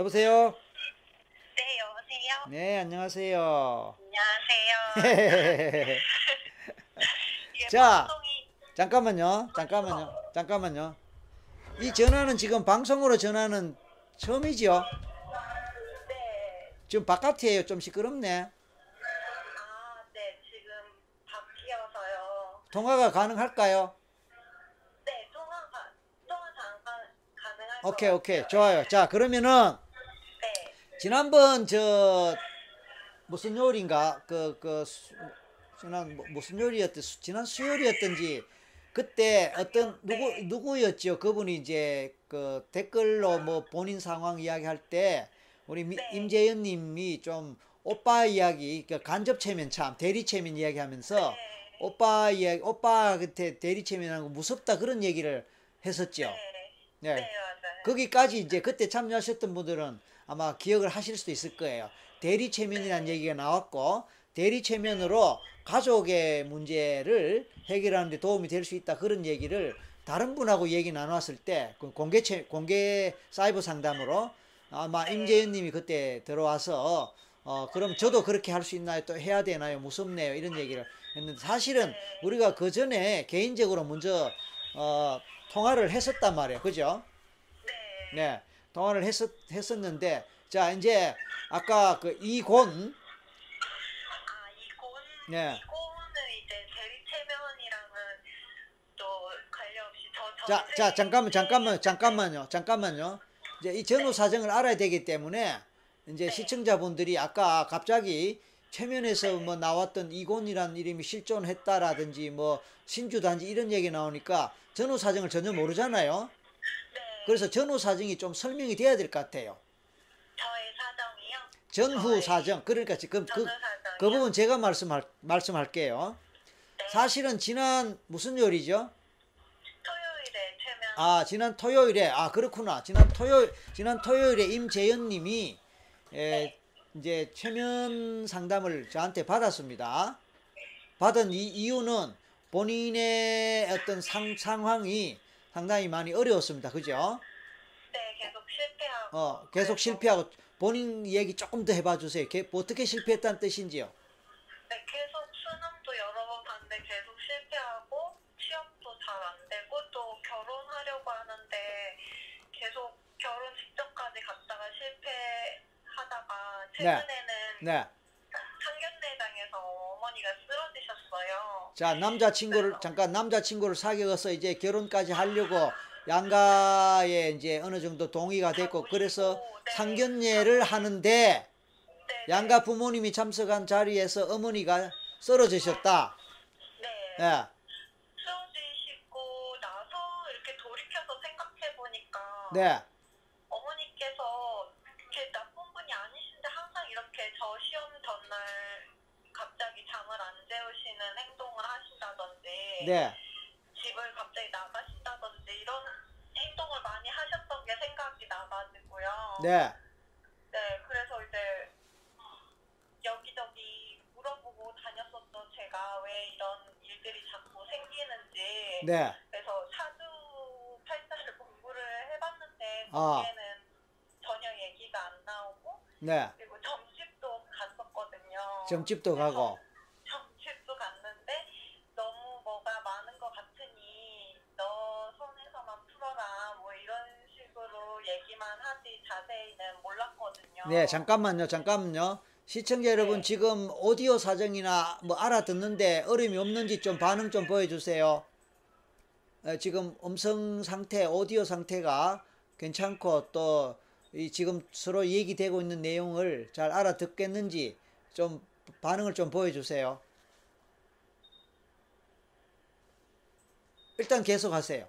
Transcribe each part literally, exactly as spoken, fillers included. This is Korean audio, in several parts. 여보세요? 네, 여보세요? 네, 안녕하세요. 안녕하세요. 자, 잠깐만요. 잠깐만요. 잠깐만요. 이 전화는 지금 방송으로 전화는 처음이지요? 네. 지금 바깥이에요. 좀 시끄럽네. 아, 네. 지금 밖이어서요. 통화가 가능할까요? 네, 통화가, 통화가 가능할 거예요. 오케이, 오케이. 좋아요. 자, 그러면은 네. 지난번 저 무슨 요리인가? 그, 그 수, 지난 무슨 요리였지? 지난 수요일이었던지 그때 어떤 누구 누구였죠? 그분이 이제 그 댓글로 뭐 본인 상황 이야기할 때 우리 네. 임재현 님이 좀 오빠 이야기 그러니까 간접체면 참 대리체면 이야기하면서 네. 오빠 이야기 오빠한테 대리체면하는 거 무섭다 그런 얘기를 했었죠. 네. 네. 네, 맞아요. 거기까지 이제 그때 참여하셨던 분들은 아마 기억을 하실 수도 있을 거예요. 대리체면이라는 네. 얘기가 나왔고 대리체면으로 가족의 문제를 해결하는 데 도움이 될 수 있다 그런 얘기를 다른 분하고 얘기 나눴을 때 공개 체, 공개 사이버 상담으로 아마 임재현 님이 그때 들어와서 어 그럼 저도 그렇게 할 수 있나요? 또 해야 되나요? 무섭네요. 이런 얘기를 했는데 사실은 우리가 그 전에 개인적으로 먼저 어 통화를 했었단 말이에요. 그죠? 네. 통화를 했었, 했었는데 자, 이제 아까 그 이곤 네. 이거는 이제 대리체면이랑은 또 관련 없이 저 자, 자, 잠깐만, 잠깐만, 잠깐만요, 잠깐만요. 이제 이 전후 사정을 알아야 되기 때문에 이제 네. 시청자분들이 아까 갑자기 체면에서 네. 뭐 나왔던 이곤이라는 이름이 실존했다라든지 뭐 신주단지 이런 얘기 나오니까 전후 사정을 전혀 모르잖아요. 네. 그래서 전후 사정이 좀 설명이 돼야 될 것 같아요. 저의 사정이요? 전후 사정. 그러니까 지금 그. 그 부분 제가 말씀할, 말씀할게요. 네. 사실은 지난 무슨 요일이죠? 토요일에 체면. 아, 지난 토요일에. 아, 그렇구나. 지난 토요일, 지난 토요일에 임재현 님이 네. 이제 체면 상담을 저한테 받았습니다. 받은 이 이유는 본인의 어떤 상, 상황이 상당히 많이 어려웠습니다. 그죠? 네, 계속 실패하고. 어, 계속 실패하고. 본인 얘기 조금 더 해봐 주세요. 어떻게 실패했다는 뜻인지요? 네, 계속 수능도 여러 번 봤는데 계속 실패하고 취업도 잘 안 되고 또 결혼하려고 하는데 계속 결혼 직전까지 갔다가 실패하다가 최근에는 네. 네. 상견례장에서 어머니가 쓰러지셨어요. 자, 남자친구를 그래서. 잠깐 남자친구를 사귀어서 이제 결혼까지 하려고 양가에 이제 어느 정도 동의가 됐고 그래서 네. 상견례를 하는데 네. 양가 부모님이 참석한 자리에서 어머니가 쓰러지셨다. 네. 네. 쓰러지시고 나서 이렇게 돌이켜서 생각해 보니까 네. 어머니께서 이렇게 나쁜 분이 아니신데 항상 이렇게 저 시험 전날 갑자기 잠을 안 재우시는 행동을 하신다던데 네. 집을 갑자기 나가신다던지 이런 행동을 많이 하셨던 게 생각이 나가지고요. 네. 네, 그래서 이제 여기저기 물어보고 다녔었던 제가 왜 이런 일들이 자꾸 생기는지. 네. 그래서 사주 팔자를 공부를 해봤는데 거기에는 아. 전혀 얘기가 안 나오고. 네. 그리고 점집도 갔었거든요. 점집도 가고. 자세히는 몰랐거든요. 네, 잠깐만요, 잠깐만요. 시청자 여러분 네. 지금 오디오 사정이나 뭐 알아듣는데 어려움이 없는지 좀 반응 좀 보여주세요. 네, 지금 음성 상태, 오디오 상태가 괜찮고 또 이 지금 서로 얘기되고 있는 내용을 잘 알아듣겠는지 좀 반응을 좀 보여주세요. 일단 계속하세요.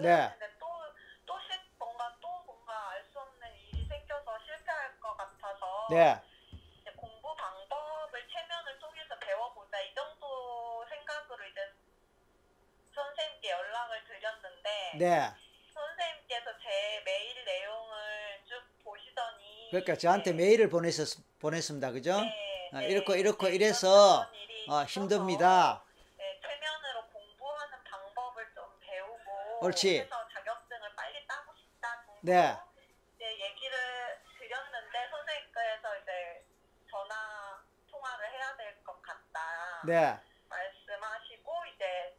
네. 근데 또, 또 실, 뭔가 또 뭔가 알 수 없는 일이 생겨서 실패할 것 같아서 네. 이제 공부 방법을 체면을 통해서 배워보자 이 정도 생각으로 이제 선생님께 연락을 드렸는데 네. 선생님께서 제 메일 내용을 쭉 보시더니 그러니까 저한테 메일을 보냈었, 보냈습니다. 그죠? 네, 아, 네, 이렇고 이렇고 네, 이래서 일이 아, 힘듭니다. 네, 최면으로 공부하는 방법을 좀 배우고 옳지. 그래서 자격증을 빨리 따고 싶다 정도 네. 이제 얘기를 드렸는데 선생님께서 이제 전화 통화를 해야 될 것 같다. 네. 말씀하시고 이제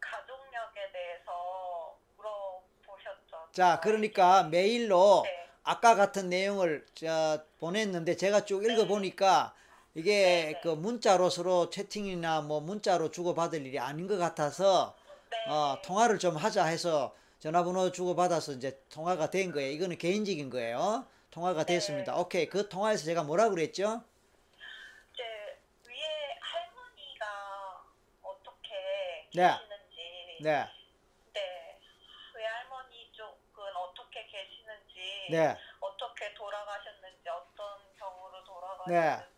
가족력에 대해서 물어보셨죠. 자, 그러니까 메일로 네. 아까 같은 내용을 저 보냈는데 제가 쭉 네. 읽어보니까 이게 네네. 그 문자로 서로 채팅이나 뭐 문자로 주고받을 일이 아닌 것 같아서 네. 어, 통화를 좀 하자 해서 전화번호 주고받아서 이제 통화가 된 거예요. 이거는 개인적인 거예요. 통화가 네. 됐습니다. 오케이. 그 통화에서 제가 뭐라고 그랬죠? 이제 위에 할머니가 어떻게 계시는지 네. 네. 네. 외할머니 쪽은 어떻게 계시는지 네. 어떻게 돌아가셨는지 어떤 병으로 돌아가셨는지 네.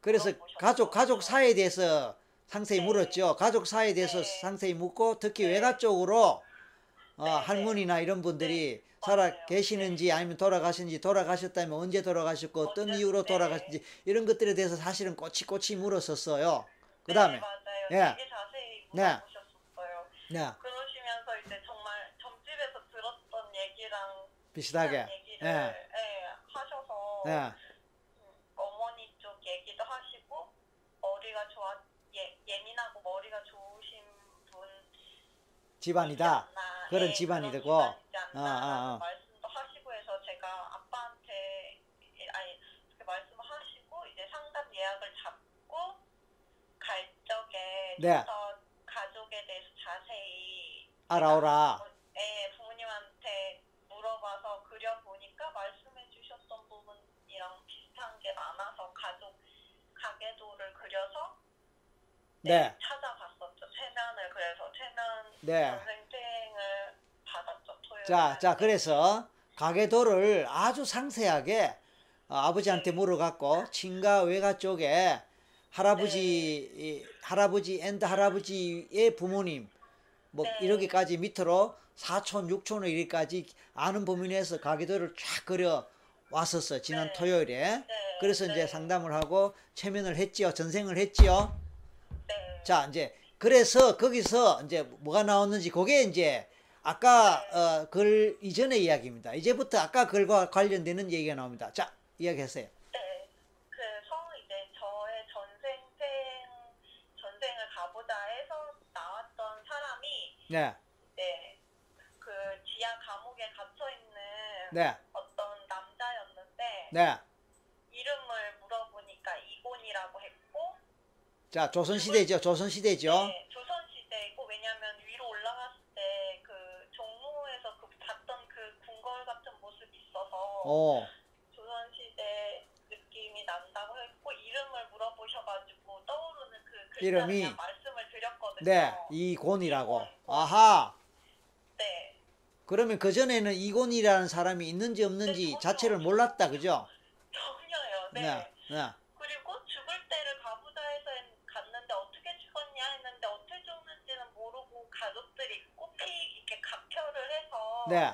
그래서 가족, 가족 사에 대해서 상세히 네. 물었죠. 가족 사에 대해서 네. 상세히 묻고 특히 네. 외가 쪽으로 어, 네. 할머니나 이런 분들이 네. 살아 계시는지 네. 아니면 돌아가신지 돌아가셨다면 언제 돌아가셨고 어떤 네. 이유로 돌아가셨는지 이런 것들에 대해서 사실은 꼬치꼬치 물었었어요. 그 다음에 네. 맞아요. 네. 되게 자세히 물어보셨었어요. 네. 그러시면서 이제 정말 점집에서 들었던 얘기랑 비슷하게 얘기를 네. 네. 하셔서 네. 얘기도 하시고 머리가 좋아 예, 예민하고 머리가 좋으신 분 집안이다 그런 집안이 되고 아, 아, 아. 말씀도 하시고 해서 제가 아빠한테 아니 그렇게 말씀을 하시고 이제 상담 예약을 잡고 갈 적에 네. 가족에 대해서 자세히 알아오라 예, 부모님한테 물어봐서 그려보니까 말씀해 주셨던 부분이랑 비슷한 게 많아서 가족 가계도를 그려서 네. 네, 찾아갔었죠. 최면을 그래서 최면 네. 선생을 받았죠. 토요일 자, 자 그래서 가계도를 아주 상세하게 어, 아버지한테 네. 물어갖고 친가 외가 쪽에 할아버지 네. 이, 할아버지 앤드 할아버지의 부모님 뭐 네. 이렇게까지 밑으로 사촌 육촌 이렇게까지 아는 범위에서 가계도를 쫙 그려 왔었어 지난 네. 토요일에 네. 그래서 네. 이제 상담을 하고 최면을 했지요. 전생을 했지요. 네. 자 이제 그래서 거기서 이제 뭐가 나왔는지 그게 이제 아까 네. 어, 글 이전의 이야기입니다. 이제부터 아까 글과 관련되는 얘기가 나옵니다. 자 이야기하세요. 네. 그래서 이제 저의 전생생 전생을 가보자 해서 나왔던 사람이 네. 네. 그 지하 감옥에 갇혀 있는 네. 네. 이름을 물어보니까 이곤이라고 했고 자 조선시대죠. 조선시대죠. 네, 조선시대이고 왜냐하면 위로 올라갔을 때 그 종로에서 그 봤던 그 궁궐 같은 모습이 있어서 오. 조선시대 느낌이 난다고 했고 이름을 물어보셔가지고 떠오르는 그 글자를 이름이... 말씀을 드렸거든요. 네. 이곤이라고. 이곤. 아하. 네. 그러면 그전에는 이곤이라는 사람이 있는지 없는지 네, 자체를 몰랐다. 그죠? 전혀요. 네. 네, 네. 그리고 죽을 때를 가보자 해서 갔는데 어떻게 죽었냐 했는데 어떻게 죽는지는 모르고 가족들이 꽃피 이렇게 각혈을 해서 네.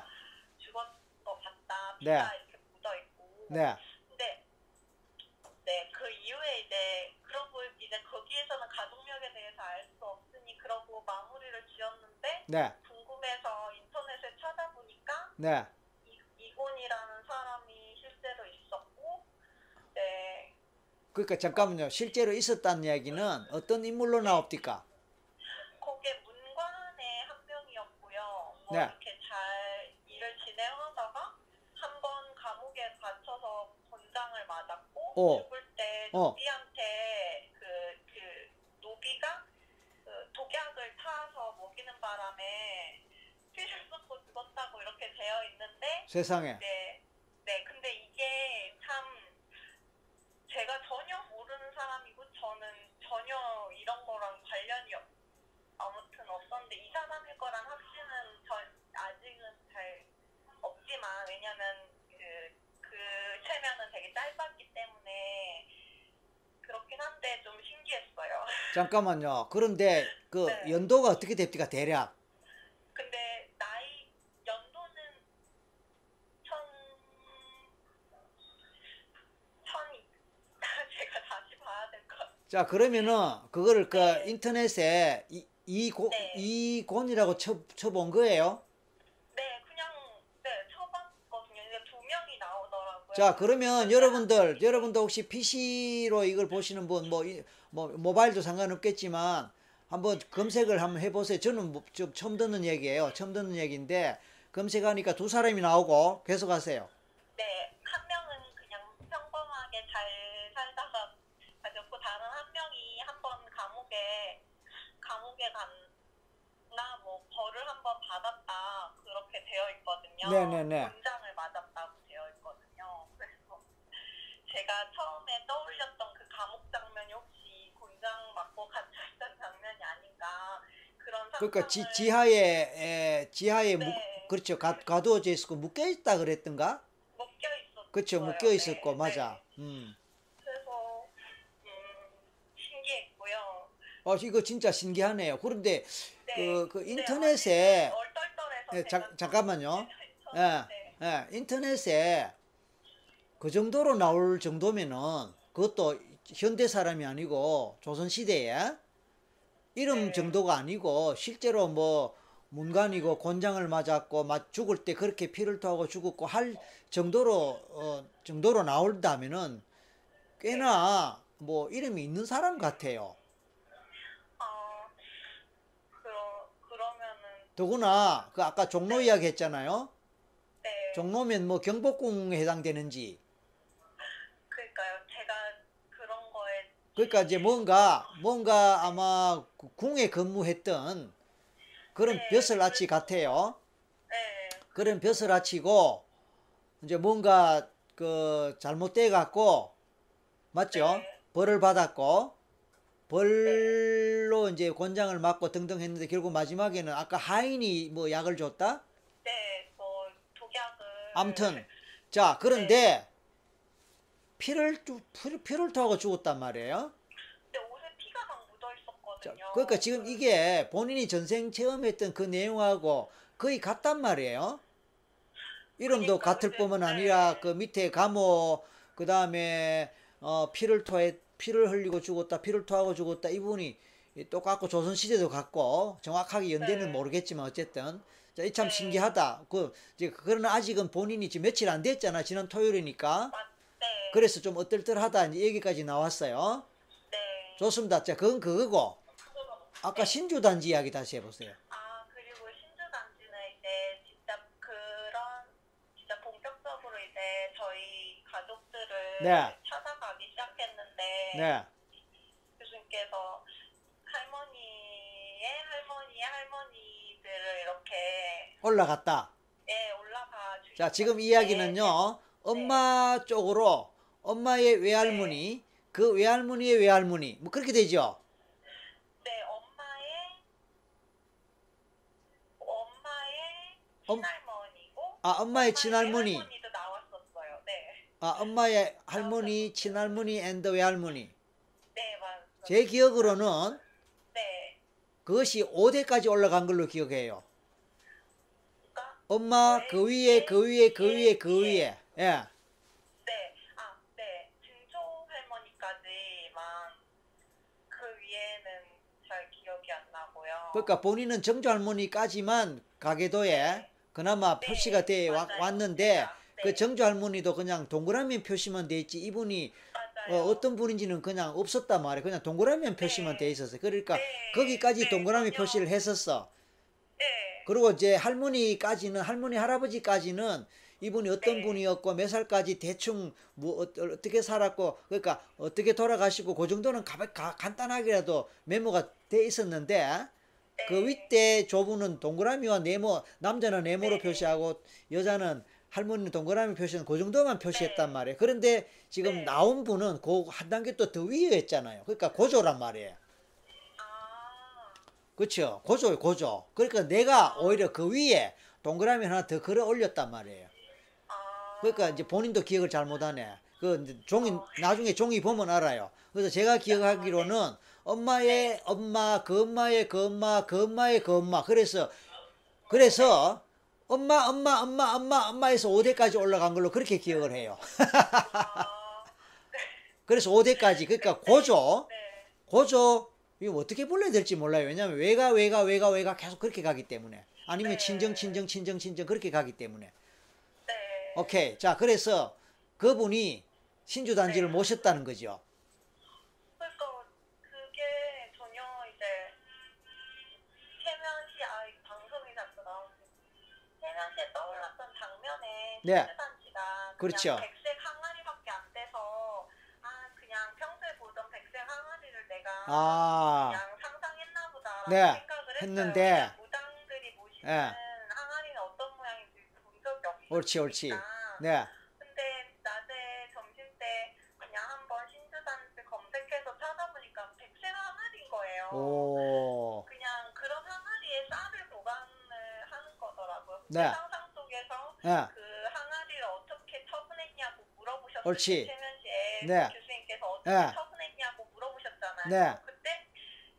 죽었던 것 같다. 피가 네. 이렇게 묻어있고 네. 근데 네, 그 이후에 이제 그러고 이제 거기에서는 가족력에 대해서 알 수 없으니 그러고 마무리를 지었는데 네. 궁금해서 인터넷에 찾아보니까 네. 이, 이곤이라는 사람이 실제로 있었고 네. 그러니까 잠깐만요. 실제로 있었다는 이야기는 어떤 인물로 네. 나옵니까? 그게 문관의 한 명이었고요. 뭐 네. 이렇게 잘 일을 진행하다가 한번 감옥에 갇혀서 권장을 맞았고 오. 죽을 때 노비한테 그, 그 노비가 그 독약을 타서 먹이는 바람에 피를 쏟고 죽었다고 이렇게 되어 있는데 세상에 네, 네 근데 이게 참 제가 전혀 모르는 사람이고 저는 전혀 이런 거랑 관련이 없, 아무튼 없었는데 이 사람일 거란 확신은 저 아직은 잘 없지만 왜냐면 그, 그 체면은 되게 짧았기 때문에 그렇긴 한데 좀 신기했어요. 잠깐만요. 그런데 그 네. 연도가 어떻게 됩니까? 대략? 근데 나이 연도는 천 자, 그러면은 그거를 그 네. 인터넷에 이, 이고, 네. 이곤이라고 쳐, 쳐본 거예요? 네, 그냥 네, 쳐봤거든요. 근데 두 명이 나오더라고요. 자, 그러면 여러분들, 여러분들 혹시 피시로 이걸 보시는 분, 뭐, 뭐 모바일도 상관없겠지만 한번 검색을 한번 해보세요. 저는 좀 처음 듣는 얘기예요. 처음 듣는 얘기인데 검색하니까 두 사람이 나오고 계속하세요. 네, 한 명은 그냥 평범하게 잘 살다가 가졌고 다른 한 명이 한번 감옥에 감옥에 갔나 뭐 벌을 한번 받았다 그렇게 되어 있거든요. 네네네. 권장을 맞았다고 되어 있거든요. 그래서 제가 처음에 떠올렸던 그 감옥 장면이 혹시 권장 맞고 갇혔던 장면이 아닌가 그런 상상을. 그러니까 지, 지하에 에, 지하에 네. 묵 그렇죠. 가, 가두어져 있었고 묶여있다 그랬던가? 묶여있었어요. 그렇죠. 묶여있었고 네, 맞아. 네. 음. 그래서 음, 신기했고요. 어, 이거 진짜 신기하네요. 그런데 네. 그, 그 인터넷에 네, 얼떨떨해서 예, 자, 잠깐만요. 예, 네. 예, 인터넷에 그 정도로 나올 정도면은 그것도 현대 사람이 아니고 조선시대에 이름 네. 정도가 아니고 실제로 뭐 문간이고 권장을 맞았고 막 죽을 때 그렇게 피를 토하고 죽었고 할 정도로 어, 정도로 나온다면은 꽤나 뭐 이름이 있는 사람 같아요. 어, 그러, 그러면은 더구나 그 아까 종로 네. 이야기 했잖아요. 네. 종로면 뭐 경복궁에 해당되는지. 그러니까요. 제가 그런 거에 그러니까 이제 뭔가 뭔가 아마 궁에 근무했던. 그런 네, 벼슬아치 같아요. 네. 그런 벼슬아치고 이제 뭔가 그 잘못돼 갖고 맞죠? 네. 벌을 받았고 벌로 네. 이제 권장을 맞고 등등 했는데 결국 마지막에는 아까 하인이 뭐 약을 줬다? 네, 뭐 독약을. 아무튼 자 그런데 네. 피를 피를 토하고 죽었단 말이에요. 그러니까 지금 이게 본인이 전생 체험했던 그 내용하고 거의 같단 말이에요. 이름도 그러니까 같을 뿐만 아니라 그 밑에 감옥, 그 다음에 어 피를 토해 피를 흘리고 죽었다, 피를 토하고 죽었다 이 부분이 똑같고 조선 시대도 같고 정확하게 연대는 네. 모르겠지만 어쨌든 자, 이 참 네. 신기하다. 그 이제 그러나 아직은 본인이 지금 며칠 안 됐잖아. 지난 토요일이니까. 네. 그래서 좀 어떨떨하다 이제 얘기까지 나왔어요. 네. 좋습니다. 자, 그건 그거고. 아까 네. 신주단지 이야기 다시 해보세요. 아, 그리고 신주단지는 이제 진짜 그런, 진짜 본격적으로 이제 저희 가족들을 네. 찾아가기 시작했는데, 네. 교수님께서 할머니의 할머니의 할머니들을 이렇게 올라갔다. 네, 올라가 주셨어요. 자, 지금 이야기는요, 네. 엄마 네. 쪽으로 엄마의 외할머니, 네. 그 외할머니의 외할머니, 뭐 그렇게 되죠? 친할머니고 아, 엄마의 친할머니. 할머니도 나왔었어요. 네. 아, 엄마의 할머니, 친할머니 앤드 외할머니. 네, 맞아요. 제 기억으로는 네. 그것이 오 대까지 올라간 걸로 기억해요. 그러니까? 엄마 네. 그 위에 그 위에 그 위에 그 위에. 예. 예. 네. 아, 네. 증조 할머니까지만 그 위에는 잘 기억이 안 나고요. 그러니까 본인은 정조 할머니까지만 가계도에 네. 그나마 네, 표시가 돼 맞아요. 왔는데 네. 그 정조 할머니도 그냥 동그라미 표시만 돼 있지 이분이 어, 어떤 분인지는 그냥 없었단 말이에요. 그냥 동그라미 표시만 네. 돼 있었어요. 그러니까 네. 거기까지 네. 동그라미 네. 표시를 했었어. 네. 그리고 이제 할머니까지는 할머니 할아버지까지는 이분이 어떤 네. 분이었고 몇 살까지 대충 뭐 어떻게 살았고 그러니까 어떻게 돌아가시고 그 정도는 가, 가, 간단하게라도 메모가 돼 있었는데 그 윗대 조부는 동그라미와 네모, 남자는 네모로 네. 표시하고 여자는 할머니는 동그라미 표시는 그 정도만 표시했단 네. 말이에요. 그런데 지금 네. 나온 분은 그 한 단계 또 더 위에 했잖아요. 그러니까 고조란 말이에요. 아. 그렇죠. 고조예요. 고조. 그러니까 내가 오히려 그 위에 동그라미 하나 더 걸어 올렸단 말이에요. 아. 그러니까 이제 본인도 기억을 잘 못하네. 그 종이 어. 나중에 종이 보면 알아요. 그래서 제가 기억하기로는 아, 네. 엄마의 네. 엄마, 그 엄마의 그 엄마, 그 엄마의 그 엄마. 그래서, 그래서, 엄마, 엄마, 엄마, 엄마, 엄마에서 오 대까지 올라간 걸로 그렇게 기억을 해요. 그래서 오 대까지, 그러니까 고조, 고조 이거 어떻게 불러야 될지 몰라요. 왜냐면 외가 외가 외가 외가 계속 그렇게 가기 때문에, 아니면 네. 친정 친정 친정 친정 그렇게 가기 때문에. 네. 오케이. 자, 그래서 그분이 신주단지를 네. 모셨다는 거죠. 그러니까 그게 전혀 이제 해명시 아 방송에서 나온 해명시에 떠올랐던 장면에 네. 신주단지가 그렇죠. 아, 그냥 상상했나보다 네, 했는데 무당들이 모시는 네. 항아리는 어떤 모양인지 본 적이 없으니까. 옳지, 옳지. 네. 근데 낮에 점심 때 그냥 한번 신주단지 검색해서 찾아보니까 백색 항아리인 거예요. 오. 그냥 그런 항아리에 쌀을 보관을 하는 거더라고요. 네. 상상 속에서 네. 그 항아리를 어떻게 처분했냐고 물어보셨어요. 옳지. 최면시에 네. 교수님께서 어떻게 네. 처분했냐고 물어보셨잖아요. 네. 그때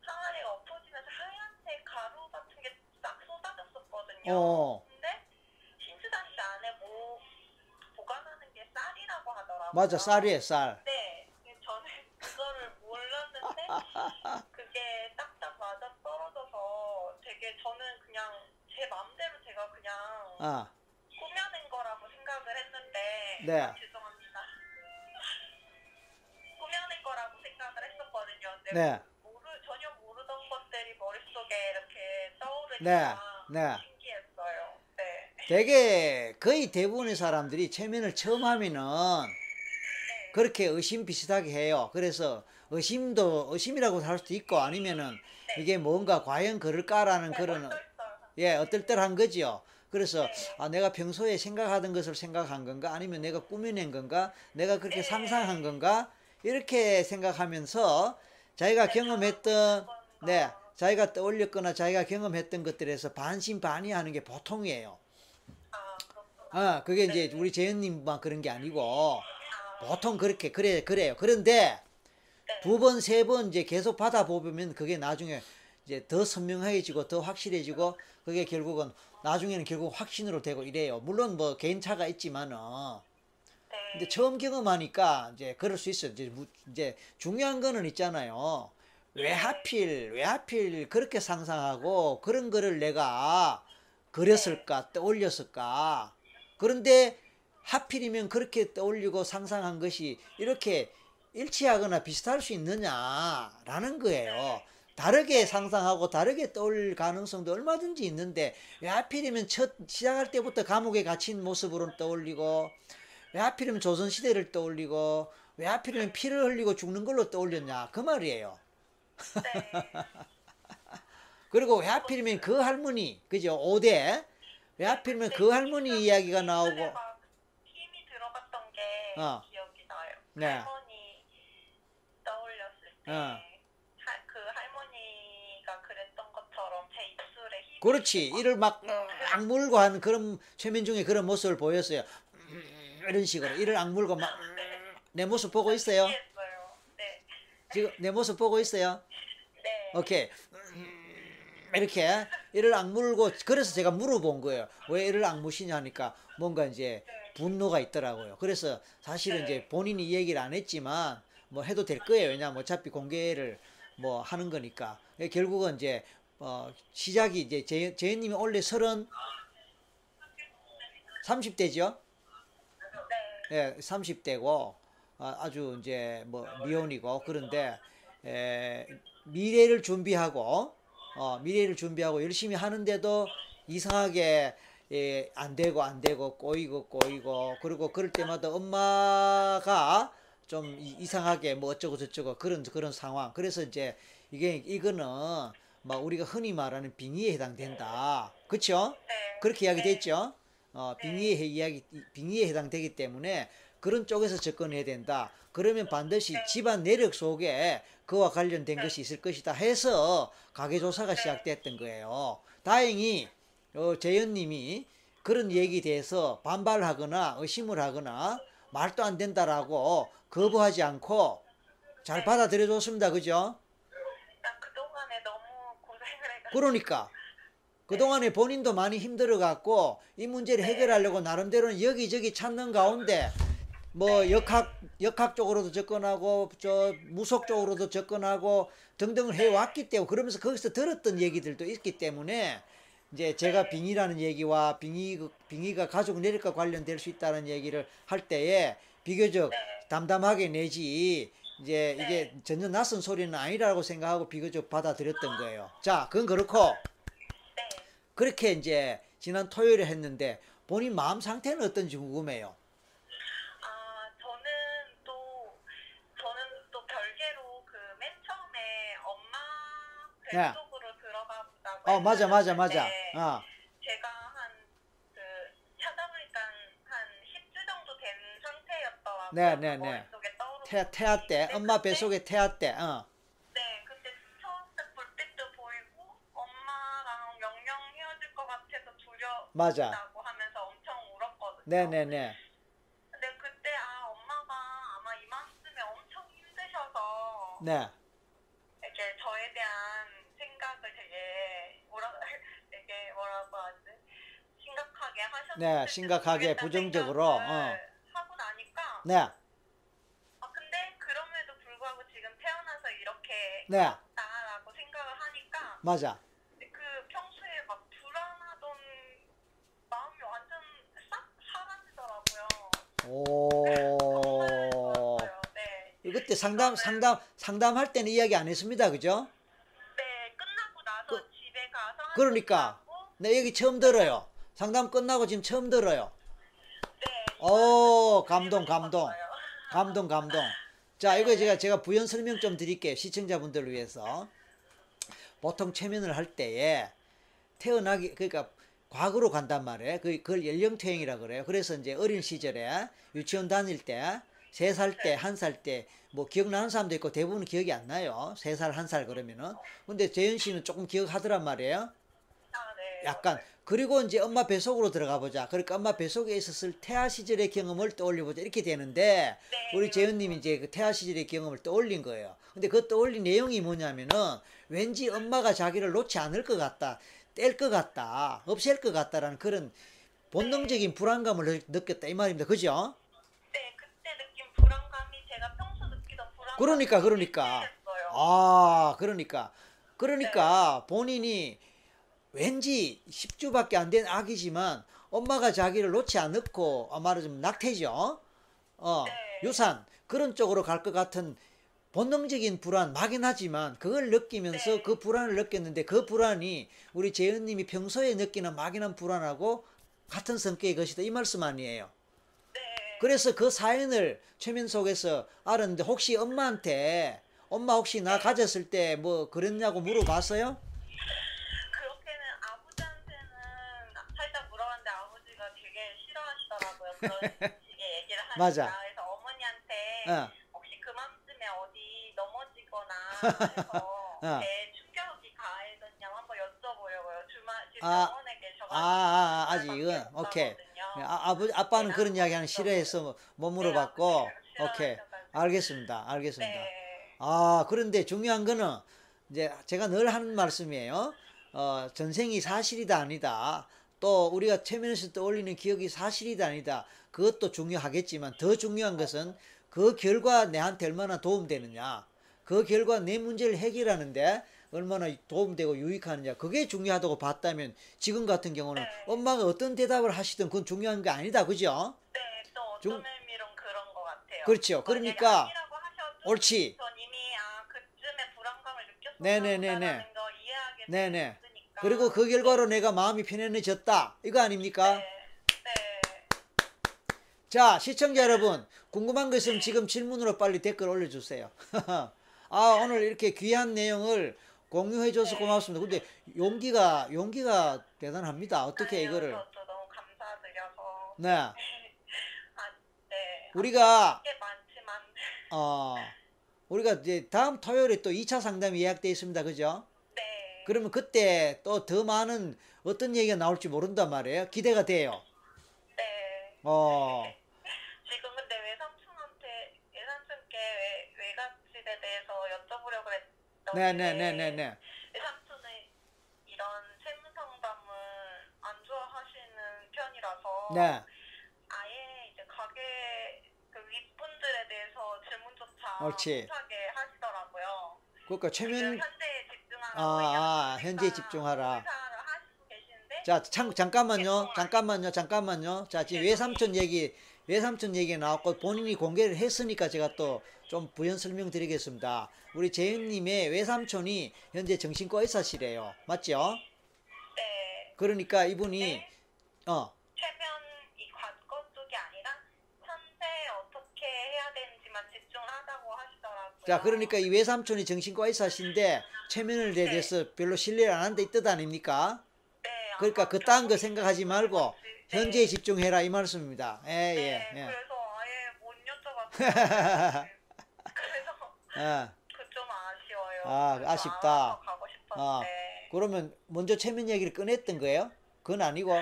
항아리가 엎어지면서 하얀색 가루 같은 게 싹 쏟아졌었거든요. 어. 근데 신주단지 안에 뭐 보관하는 게 쌀이라고 하더라고요. 맞아, 쌀이에요, 쌀. 네, 저는 그거를 몰랐는데 그게 딱딱 맞아 떨어져서 되게 저는 그냥 제 마음대로 제가 그냥 아. 꾸며낸 거라고 생각을 했는데 네. 죄송합니다. 꾸며낸 거라고 생각을 했었거든요. 근데 네. 모르, 전혀 모르던 것들이 머릿속에 이렇게 떠오르니까 네. 네. 신기했어요. 네. 되게 거의 대부분의 사람들이 최면을 처음 하면은 네. 그렇게 의심 비슷하게 해요. 그래서 의심도 의심이라고 할 수도 있고 아니면은 네. 이게 뭔가 과연 그럴까라는 네, 그런 예 어떨떨한 거지요. 그래서 네. 아 내가 평소에 생각하던 것을 생각한 건가, 아니면 내가 꾸며낸 건가, 내가 그렇게 네. 상상한 건가, 이렇게 생각하면서 자기가 네. 경험했던 네 자기가 떠올렸거나 자기가 경험했던 것들에서 반신반의하는 게 보통이에요. 아, 그렇구나. 어, 그게 네. 이제 우리 재현님만 그런 게 아니고 아. 보통 그렇게 그래 그래요. 그런데 네. 두 번 세 번 이제 계속 받아 보면 그게 나중에 이제 더 선명해지고 더 확실해지고 그게 결국은 나중에는 결국 확신으로 되고 이래요. 물론 뭐 개인차가 있지만은 네. 근데 처음 경험하니까 이제 그럴 수 있어요. 이제, 이제 중요한 거는 있잖아요. 왜 하필 왜 하필 그렇게 상상하고 그런 거를 내가 그렸을까, 떠올렸을까. 그런데 하필이면 그렇게 떠올리고 상상한 것이 이렇게 일치하거나 비슷할 수 있느냐라는 거예요. 다르게 상상하고 다르게 떠올 가능성도 얼마든지 있는데 왜 하필이면 첫 시작할 때부터 감옥에 갇힌 모습으로 떠올리고, 왜 하필이면 조선시대를 떠올리고, 왜 하필이면 피를 흘리고 죽는 걸로 떠올렸냐 그 말이에요. 네. 그리고 왜 하필이면 그 할머니 그죠 오대 왜 하필이면 그 할머니 이야기가 나오고 힘이 들어갔던 게 어. 기억이 나요. 네. 할머니 떠올렸을 때 어. 그렇지. 이를 막, 막 물고 하는 그런 최면 중에 그런 모습을 보였어요. 이런 식으로 이를 악물고 막 내 모습 보고 있어요. 지금 내 모습 보고 있어요. 오케이. 이렇게 이를 악물고, 그래서 제가 물어본 거예요. 왜 이를 악무시냐 하니까 뭔가 이제 분노가 있더라고요. 그래서 사실은 이제 본인이 얘기를 안 했지만 뭐 해도 될 거예요. 왜냐면 어차피 공개를 뭐 하는 거니까. 결국은 이제 어, 시작이 이제 재, 재현님이 원래 서른 삼십 대죠? 네. 예, 삼십 대고 아, 아주 이제 뭐 미혼이고, 그런데 에, 미래를 준비하고 어, 미래를 준비하고 열심히 하는데도 이상하게 예, 안 되고 안 되고 꼬이고 꼬이고, 그리고 그럴 때마다 엄마가 좀 이상하게 뭐 어쩌고 저쩌고 그런 그런 상황. 그래서 이제 이게 이거는 막 우리가 흔히 말하는 빙의에 해당된다. 그렇죠? 네. 그렇게 이야기 됐죠? 어, 빙의에 네. 이야기 빙의에 해당되기 때문에 그런 쪽에서 접근해야 된다. 그러면 반드시 네. 집안 내력 속에 그와 관련된 네. 것이 있을 것이다 해서 가계 조사가 네. 시작됐던 거예요. 다행히 어, 재현님이 그런 얘기에 대해서 반발하거나 의심을 하거나 말도 안 된다라고 거부하지 않고 잘 네. 받아들여 줬습니다. 그죠? 그러니까 그동안에 본인도 많이 힘들어갖고 이 문제를 해결하려고 나름대로는 여기저기 찾는 가운데 뭐 역학 역학 쪽으로도 접근하고 저 무속 쪽으로도 접근하고 등등을 해왔기 때문에, 그러면서 거기서 들었던 얘기들도 있기 때문에 이제 제가 빙의라는 얘기와 빙의 빙의가 가족 내력과 관련될 수 있다는 얘기를 할 때에 비교적 담담하게 내지 이제 이게 전혀 낯선 소리는 아니라고 생각하고 비교적 받아들였던 거예요. 자, 그건 그렇고 그렇게 이제 지난 토요일에 했는데 본인 마음 상태는 어떤지 궁금해요. 뱃속으로 들어가 보다가 어 맞아 맞아 맞아 어. 제가 한 그 찾아보니까 한 십 주 정도 된 상태였더라고요. 네네네 네, 네. 태아 때 엄마 뱃속에 태아 때 어. 네, 그때 처음에 불빛도 보이고 엄마랑 영영 헤어질 것 같아서 두렵다고 맞아. 하면서 엄청 울었거든요. 네네네 네. 근데 그때 아 엄마가 아마 이만큼에 엄청 힘드셔서 네 이렇게 저에 대한 생각을 되게 뭐라 되게 뭐라고 하지 심각하게 하셨는데 네 심각하게 부정적으로 어. 하고 나니까 네. 아 근데 그럼에도 불구하고 지금 태어나서 이렇게 네. 했다라고 생각을 하니까 맞아. 그 평소에 막 불안하던 마음이 완전 싹 사라지더라고요. 오. 그때 상담 상담 상담할 때는 이야기 안 했습니다, 그죠? 네, 끝나고 나서 그, 집에 가서 그러니까 네 여기 처음 들어요. 상담 끝나고 지금 처음 들어요. 네. 오 감동 감동 감동 감동. 자 이거 제가 제가 부연 설명 좀 드릴게요, 시청자분들을 위해서. 보통 최면을 할 때에 태어나기 그러니까 과거로 간단 말이에요. 그걸 연령퇴행이라 그래요. 그래서 이제 어린 시절에 유치원 다닐 때. 세 살 때, 한 살 때, 뭐 기억나는 사람도 있고 대부분 기억이 안 나요. 세 살, 한 살 그러면은. 근데 재현 씨는 조금 기억하더란 말이에요. 약간. 그리고 이제 엄마 뱃속으로 들어가 보자. 그러니까 엄마 뱃속에 있었을 태아 시절의 경험을 떠올려 보자. 이렇게 되는데 우리 재현 님이 이제 그 태아 시절의 경험을 떠올린 거예요. 근데 그 떠올린 내용이 뭐냐면은 왠지 엄마가 자기를 놓지 않을 것 같다. 뗄 것 같다. 없앨 것 같다라는 그런 본능적인 불안감을 느꼈다. 이 말입니다. 그죠? 그러니까 그러니까 아 그러니까 그러니까 네. 본인이 왠지 십 주밖에 안 된 아기지만 엄마가 자기를 놓지 않고 말하자면 낙태죠. 어 네. 유산 그런 쪽으로 갈 것 같은 본능적인 불안 막연하지만 그걸 느끼면서 네. 그 불안을 느꼈는데 그 불안이 우리 재은님이 평소에 느끼는 막연한 불안하고 같은 성격의 것이다, 이 말씀 아니에요. 그래서 그 사연을 최면 속에서 알았는데 혹시 엄마한테 엄마 혹시 나 가졌을 때 뭐 그랬냐고 물어봤어요? 그렇게는 아버지한테는 살짝 물어봤는데 아버지가 되게 싫어하시더라고요. 그런 식의 얘기를 하니까. 맞아. 그래서 어머니한테 어. 혹시 그맘쯤에 어디 넘어지거나 해서 어. 내 충격이 가해졌냐고 한번 여쭤보려고요. 주말 지금 아, 병원에 계셔가지고. 아, 아, 아 아직은 오케이. 아, 아버지, 아빠는 그런 이야기는 싫어해서 못 물어봤고, 오케이. 알겠습니다. 알겠습니다. 아, 그런데 중요한 거는, 이제 제가 늘 하는 말씀이에요. 어, 전생이 사실이다, 아니다. 또 우리가 최면에서 떠올리는 기억이 사실이다, 아니다. 그것도 중요하겠지만, 더 중요한 것은 그 결과 내한테 얼마나 도움되느냐. 그 결과 내 문제를 해결하는데, 얼마나 도움되고 유익하느냐, 그게 중요하다고 봤다면 지금 같은 경우는 네. 엄마가 어떤 대답을 하시든 그건 중요한 게 아니다, 그죠? 네, 또 어떤 중... 의미론 그런 것 같아요. 그렇죠. 그러니까 옳지. 전 이미 아, 그쯤에 불안감을 느꼈었다는 네네네네. 거 이해하게 네네. 됐으니까. 그리고 그 결과로 내가 마음이 편안해졌다, 이거 아닙니까? 네. 네. 자, 시청자 여러분 궁금한 거 있으면 네. 지금 질문으로 빨리 댓글 올려주세요. 아 네. 오늘 이렇게 귀한 내용을 공유해줘서 네. 고맙습니다. 근데 용기가 용기가 대단합니다. 어떻게 아니요, 이거를? 저도 너무 감사드려서. 네. 아, 네. 우리가 많지만. 어, 우리가 이제 다음 토요일에 또 이 차 상담이 예약돼 있습니다, 그죠? 네. 그러면 그때 또 더 많은 어떤 얘기가 나올지 모른단 말이에요. 기대가 돼요. 네. 어. 지금 근데 외삼촌한테 외삼촌께 외 외갓집에 대해서 여쭤보려고 했. 네네네네네. 외삼촌은 이런 최면 상담을 안 좋아하시는 편이라서 네. 아예 이제 가게 그 옳지. 못하게 하시더라고요. 그러니까 최면 현재에 집중하라. 아, 아 현재에 집중하라. 자, 참, 잠깐만요. 잠깐만요. 잠깐만요. 자, 지금 외삼촌 얘기, 외삼촌 얘기 나왔고 본인이 공개를 했으니까 제가 또 좀 부연 설명드리겠습니다. 우리 재윤님의 외삼촌이 현재 정신과 의사시래요. 맞죠? 네. 그러니까 이분이 네. 어. 최면이 관건 쪽이 아니라 현재 어떻게 해야 되는지만 집중하자고 하시더라고요. 자, 그러니까 이 외삼촌이 정신과 의사신데 최면을 네. 대해서 별로 신뢰를 안 한다 이 뜻 아닙니까? 그러니까 그딴 거 생각하지 말고 네. 현재에 집중해라 이 말씀입니다. 예, 네, 예, 예. 그래서 아예 못 여쭤봤어요. 그래서 예. 그 좀 아쉬워요. 아, 아쉽다. 가고 싶었는데. 아, 그러면 먼저 최면 얘기를 꺼냈던 거예요? 그건 아니고. 아,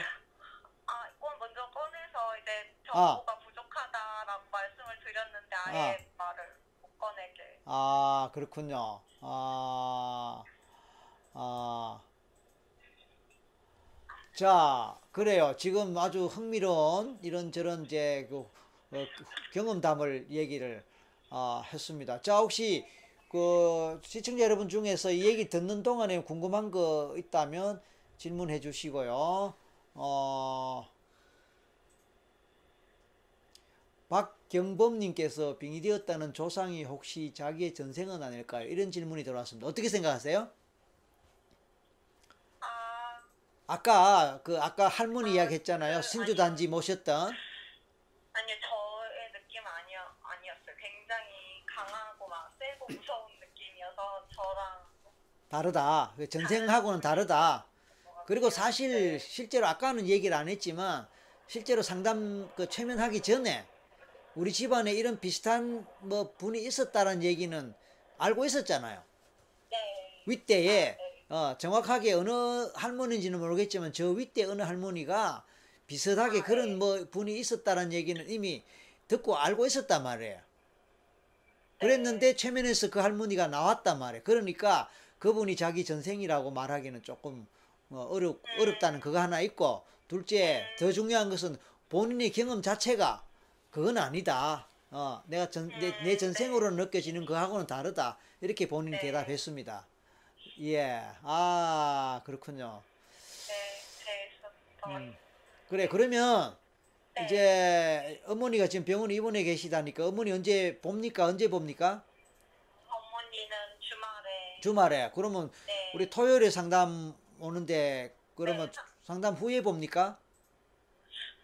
이건 먼저 꺼내서 이제 정보가 아. 부족하다라고 말씀을 드렸는데 아예 아. 말을 못 꺼내게. 아, 그렇군요. 아, 아. 자, 그래요. 지금 아주 흥미로운 이런저런 이제 그, 그 경험담을 얘기를 어, 했습니다. 자, 혹시 그 시청자 여러분 중에서 이 얘기 듣는 동안에 궁금한 거 있다면 질문해 주시고요. 어, 박경범님께서 빙이 되었다는 조상이 혹시 자기의 전생은 아닐까요? 이런 질문이 들어왔습니다. 어떻게 생각하세요? 아까 그 아까 할머니 아, 이야기 했잖아요. 그, 신주단지 아니요. 모셨던. 아니요, 저의 느낌 아니요 아니었어요. 굉장히 강하고 막 세고 무서운 느낌이어서 저랑 다르다. 전생하고는 다르다. 그리고 사실 실제로 아까는 얘기를 안 했지만 실제로 상담 그 최면하기 전에 우리 집안에 이런 비슷한 뭐 분이 있었다는 얘기는 알고 있었잖아요. 네. 윗대에. 아, 네. 어, 정확하게 어느 할머니인지는 모르겠지만 저 윗대 어느 할머니가 비슷하게 아, 그런 네. 뭐 분이 있었다는 얘기는 이미 듣고 알고 있었단 말이에요. 네. 그랬는데 최면에서 그 할머니가 나왔단 말이에요. 그러니까 그분이 자기 전생이라고 말하기는 조금 어렵, 네. 어렵다는 그거 하나 있고, 둘째 네. 더 중요한 것은 본인의 경험 자체가 그건 아니다. 어, 내가 전, 네. 내, 내 전생으로 느껴지는 그하고는 다르다. 이렇게 본인이 네. 대답했습니다. 예, 아, 그렇군요. 네, 음. 그래, 그러면 네. 이제 어머니가 지금 병원에 입원해 계시다니까 어머니 언제 봅니까? 언제 봅니까? 어머니는 주말에. 주말에. 그러면 네. 우리 토요일에 상담 오는데 그러면 네. 상담 후에 봅니까?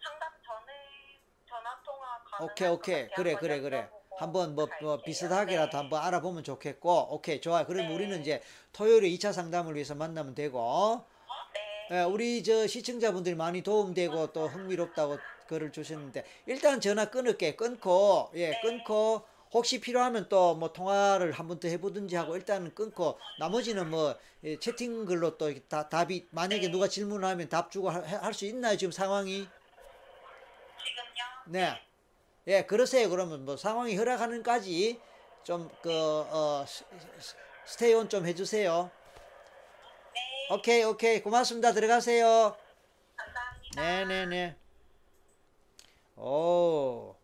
상담 전에 전화 통화 가능할 오케이, 오케이. 그래, 그래, 그래. 한번 뭐, 뭐 비슷하게라도 네. 한번 알아보면 좋겠고. 오케이, 좋아요. 그럼 네. 우리는 이제 토요일에 이 차 상담을 위해서 만나면 되고 네. 예, 우리 저 시청자분들이 많이 도움되고 또 흥미롭다고 글을 주셨는데 일단 전화 끊을게. 끊고 예 네. 끊고 혹시 필요하면 또 뭐 통화를 한번 더 해보든지 하고 일단은 끊고 나머지는 뭐 예, 채팅 글로 또 다, 답이 만약에 네. 누가 질문하면 답 주고 할 수 있나요? 지금 상황이? 지금요? 네. 예, 그러세요. 그러면 뭐 상황이 허락하는까지 좀 그 어 스테이온 좀 해주세요. 네. 오케이, 오케이. 고맙습니다. 들어가세요. 감사합니다. 네네네. 오.